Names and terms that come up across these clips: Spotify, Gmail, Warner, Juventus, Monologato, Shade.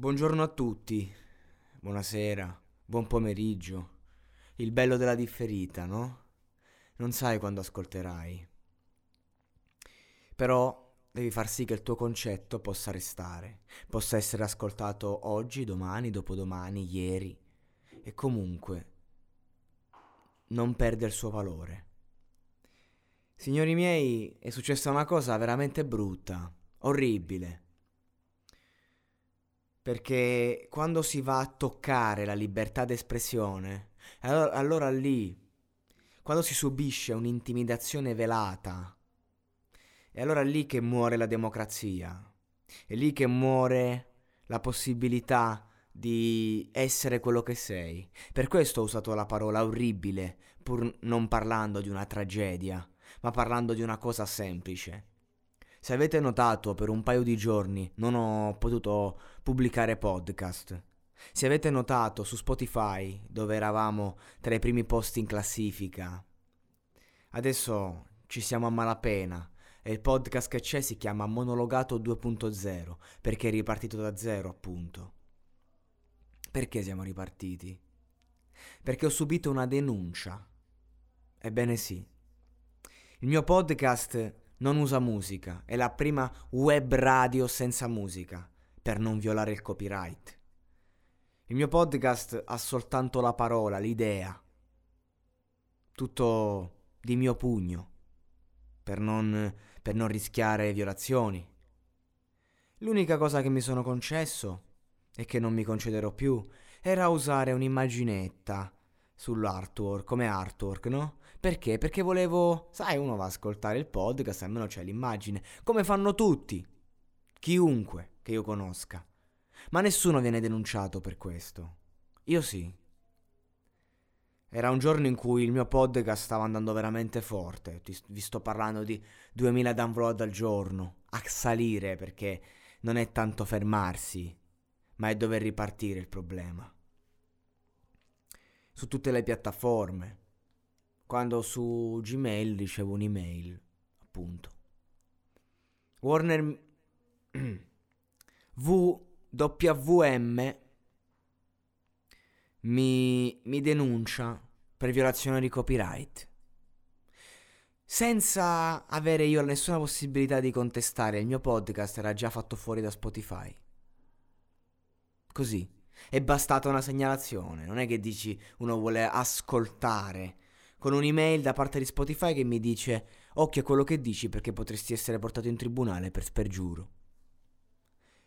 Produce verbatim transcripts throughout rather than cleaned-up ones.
Buongiorno a tutti, buonasera, buon pomeriggio. Il bello della differita, no? Non sai quando ascolterai. Però devi far sì che il tuo concetto possa restare, possa essere ascoltato oggi, domani, dopodomani, ieri. E comunque non perde il suo valore. Signori miei, è successa una cosa veramente brutta, orribile. Perché quando si va a toccare la libertà d'espressione, allora, allora lì, quando si subisce un'intimidazione velata, è allora lì che muore la democrazia, è lì che muore la possibilità di essere quello che sei. Per questo ho usato la parola orribile, pur non parlando di una tragedia, ma parlando di una cosa semplice. Se avete notato, per un paio di giorni non ho potuto pubblicare podcast. Se avete notato, su Spotify, dove eravamo tra i primi posti in classifica, adesso ci siamo a malapena e il podcast che c'è si chiama Monologato due punto zero, perché è ripartito da zero, appunto. Perché siamo ripartiti? Perché ho subito una denuncia. Ebbene sì. Il mio podcast non usa musica, è la prima web radio senza musica, per non violare il copyright. Il mio podcast ha soltanto la parola, l'idea, tutto di mio pugno, per non, per non rischiare violazioni. L'unica cosa che mi sono concesso, e che non mi concederò più, era usare un'immaginetta sull'artwork, come artwork, no? Perché? Perché volevo... Sai, uno va a ascoltare il podcast, almeno c'è l'immagine, come fanno tutti, chiunque che io conosca. Ma nessuno viene denunciato per questo. Io sì. Era un giorno in cui il mio podcast stava andando veramente forte. Ti, vi sto parlando di duemila download al giorno, a salire, perché non è tanto fermarsi, ma è dover ripartire il problema. Su tutte le piattaforme. Quando su Gmail ricevo un'email, appunto. Warner W M mi, mi denuncia per violazione di copyright, senza avere io nessuna possibilità di contestare. Il mio podcast era già fatto fuori da Spotify. Così. È bastata una segnalazione. Non è che dici uno vuole ascoltare, con un'email da parte di Spotify che mi dice: occhio a quello che dici, perché potresti essere portato in tribunale per spergiuro.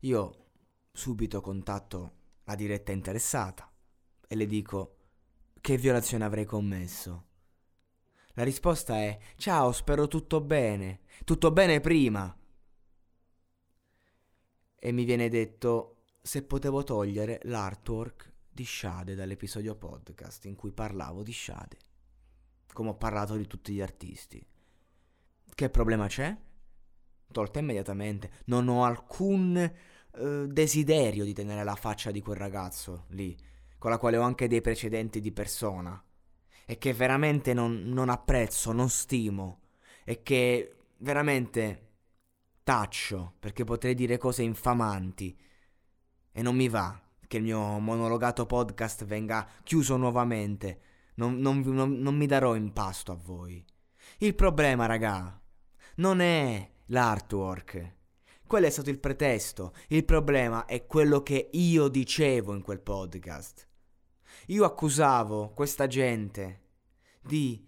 Io subito contatto la diretta interessata e le dico: che violazione avrei commesso? La risposta è: ciao, spero tutto bene. Tutto bene prima. E mi viene detto se potevo togliere l'artwork di Shade dall'episodio podcast in cui parlavo di Shade, come ho parlato di tutti gli artisti. Che problema c'è? Tolta immediatamente. Non ho alcun eh, desiderio di tenere la faccia di quel ragazzo lì, con la quale ho anche dei precedenti di persona, e che veramente non, non apprezzo, non stimo, e che veramente taccio, perché potrei dire cose infamanti. E non mi va che il mio monologato podcast venga chiuso nuovamente. Non, non, non, non mi darò in pasto a voi. Il problema, raga, non è l'artwork. Quello è stato il pretesto. Il problema è quello che io dicevo in quel podcast. Io accusavo questa gente di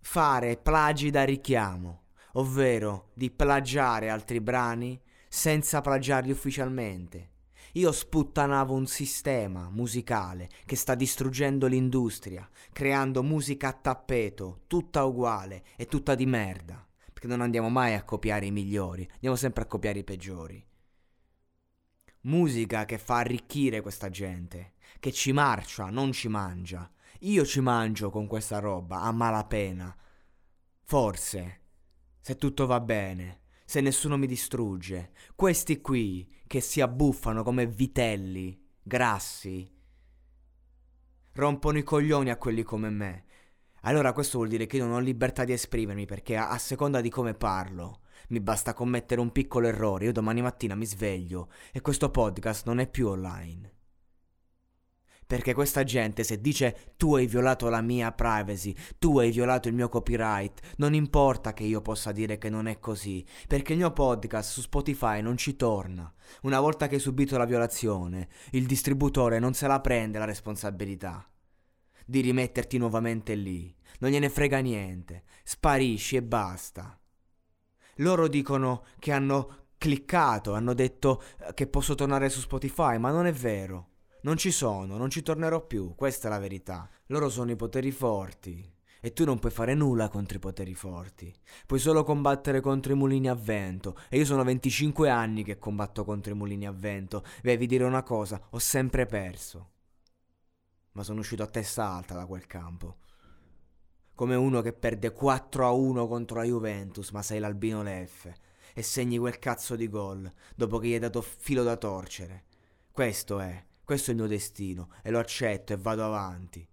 fare plagi da richiamo, ovvero di plagiare altri brani senza plagiarli ufficialmente. Io sputtanavo un sistema musicale che sta distruggendo l'industria, creando musica a tappeto, tutta uguale e tutta di merda, perché non andiamo mai a copiare i migliori, andiamo sempre a copiare i peggiori. musica che fa arricchire questa gente, che ci marcia, non ci mangia. Io ci mangio con questa roba a malapena. Forse, se tutto va bene, se nessuno mi distrugge, questi qui che si abbuffano come vitelli, grassi, rompono i coglioni a quelli come me. Allora questo vuol dire che io non ho libertà di esprimermi, perché a, a seconda di come parlo mi basta commettere un piccolo errore. Io domani mattina mi sveglio e questo podcast non è più online. Perché questa gente, se dice tu hai violato la mia privacy, tu hai violato il mio copyright, non importa che io possa dire che non è così, perché il mio podcast su Spotify non ci torna. Una volta che hai subito la violazione, il distributore non se la prende la responsabilità di rimetterti nuovamente lì. Non gliene frega niente, sparisci e basta. Loro dicono che hanno cliccato, hanno detto che posso tornare su Spotify, ma non è vero. Non ci sono, non ci tornerò più, questa è la verità. Loro sono i poteri forti e tu non puoi fare nulla contro i poteri forti. Puoi solo combattere contro i mulini a vento, e io sono venticinque anni che combatto contro i mulini a vento. Devi dire una cosa, ho sempre perso, ma sono uscito a testa alta da quel campo, come uno che perde quattro a uno contro la Juventus, ma sei l'Albino Leffe e segni quel cazzo di gol dopo che gli hai dato filo da torcere. Questo è Questo è il mio destino, e lo accetto e vado avanti.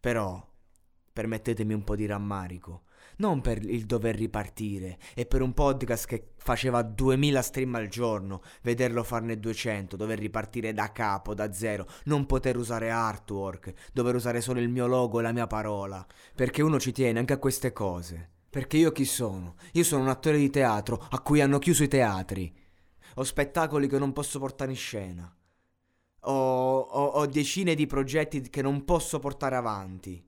Però, permettetemi un po' di rammarico, non per il dover ripartire, e per un podcast che faceva duemila stream al giorno, vederlo farne duecento, dover ripartire da capo, da zero, non poter usare artwork, dover usare solo il mio logo e la mia parola, perché uno ci tiene anche a queste cose. Perché io chi sono? Io sono un attore di teatro a cui hanno chiuso i teatri. Ho spettacoli che non posso portare in scena. Ho, ho, ho decine di progetti che non posso portare avanti.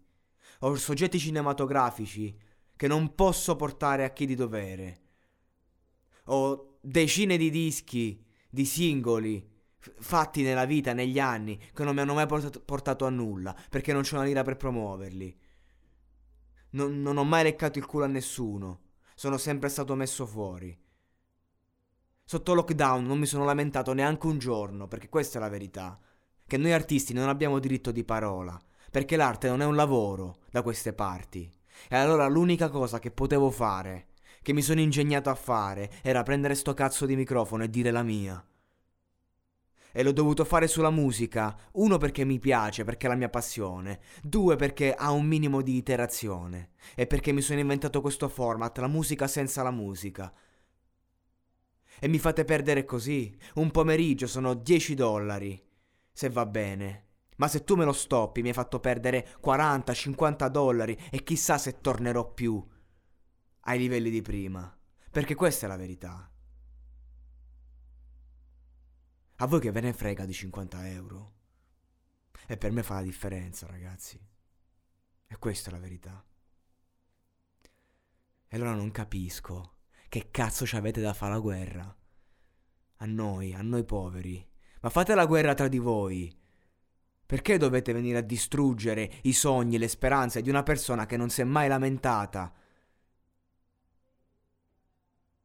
Ho soggetti cinematografici che non posso portare a chi di dovere. Ho decine di dischi, di singoli f- fatti nella vita, negli anni, che non mi hanno mai portato, portato a nulla, perché non c'è una lira per promuoverli. Non, non ho mai leccato il culo a nessuno. Sono sempre stato messo fuori. Sotto lockdown non mi sono lamentato neanche un giorno, perché questa è la verità, che noi artisti non abbiamo diritto di parola, perché l'arte non è un lavoro da queste parti. E allora l'unica cosa che potevo fare, che mi sono ingegnato a fare, era prendere sto cazzo di microfono e dire la mia. E l'ho dovuto fare sulla musica, uno perché mi piace, perché è la mia passione, due perché ha un minimo di iterazione, e perché mi sono inventato questo format, la musica senza la musica. E mi fate perdere così. Un pomeriggio sono dieci dollari, se va bene. Ma se tu me lo stoppi mi hai fatto perdere quaranta, cinquanta dollari, e chissà se tornerò più ai livelli di prima. Perché questa è la verità. A voi che ve ne frega di cinquanta euro? E per me fa la differenza, ragazzi. E questa è la verità. E allora non capisco. Che cazzo ci avete da fare la guerra? A noi, a noi poveri. Ma fate la guerra tra di voi. Perché dovete venire a distruggere i sogni, le speranze di una persona che non si è mai lamentata?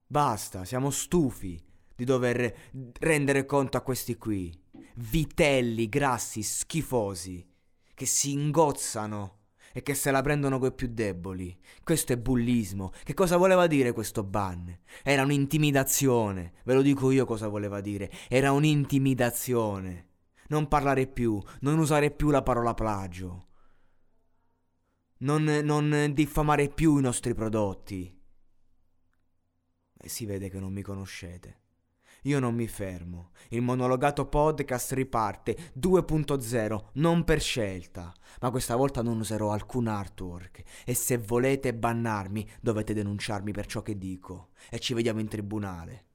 Basta, siamo stufi di dover rendere conto a questi qui. Vitelli, grassi, schifosi, che si ingozzano e che se la prendono coi più deboli. Questo è bullismo. Che cosa voleva dire questo ban? Era un'intimidazione. Ve lo dico io cosa voleva dire. Era un'intimidazione. Non parlare più, non usare più la parola plagio, non, non diffamare più i nostri prodotti. E si vede che non mi conoscete. Io non mi fermo. Il Monologato Podcast riparte due punto zero, non per scelta, ma questa volta non userò alcun artwork, e se volete bannarmi dovete denunciarmi per ciò che dico, e ci vediamo in tribunale.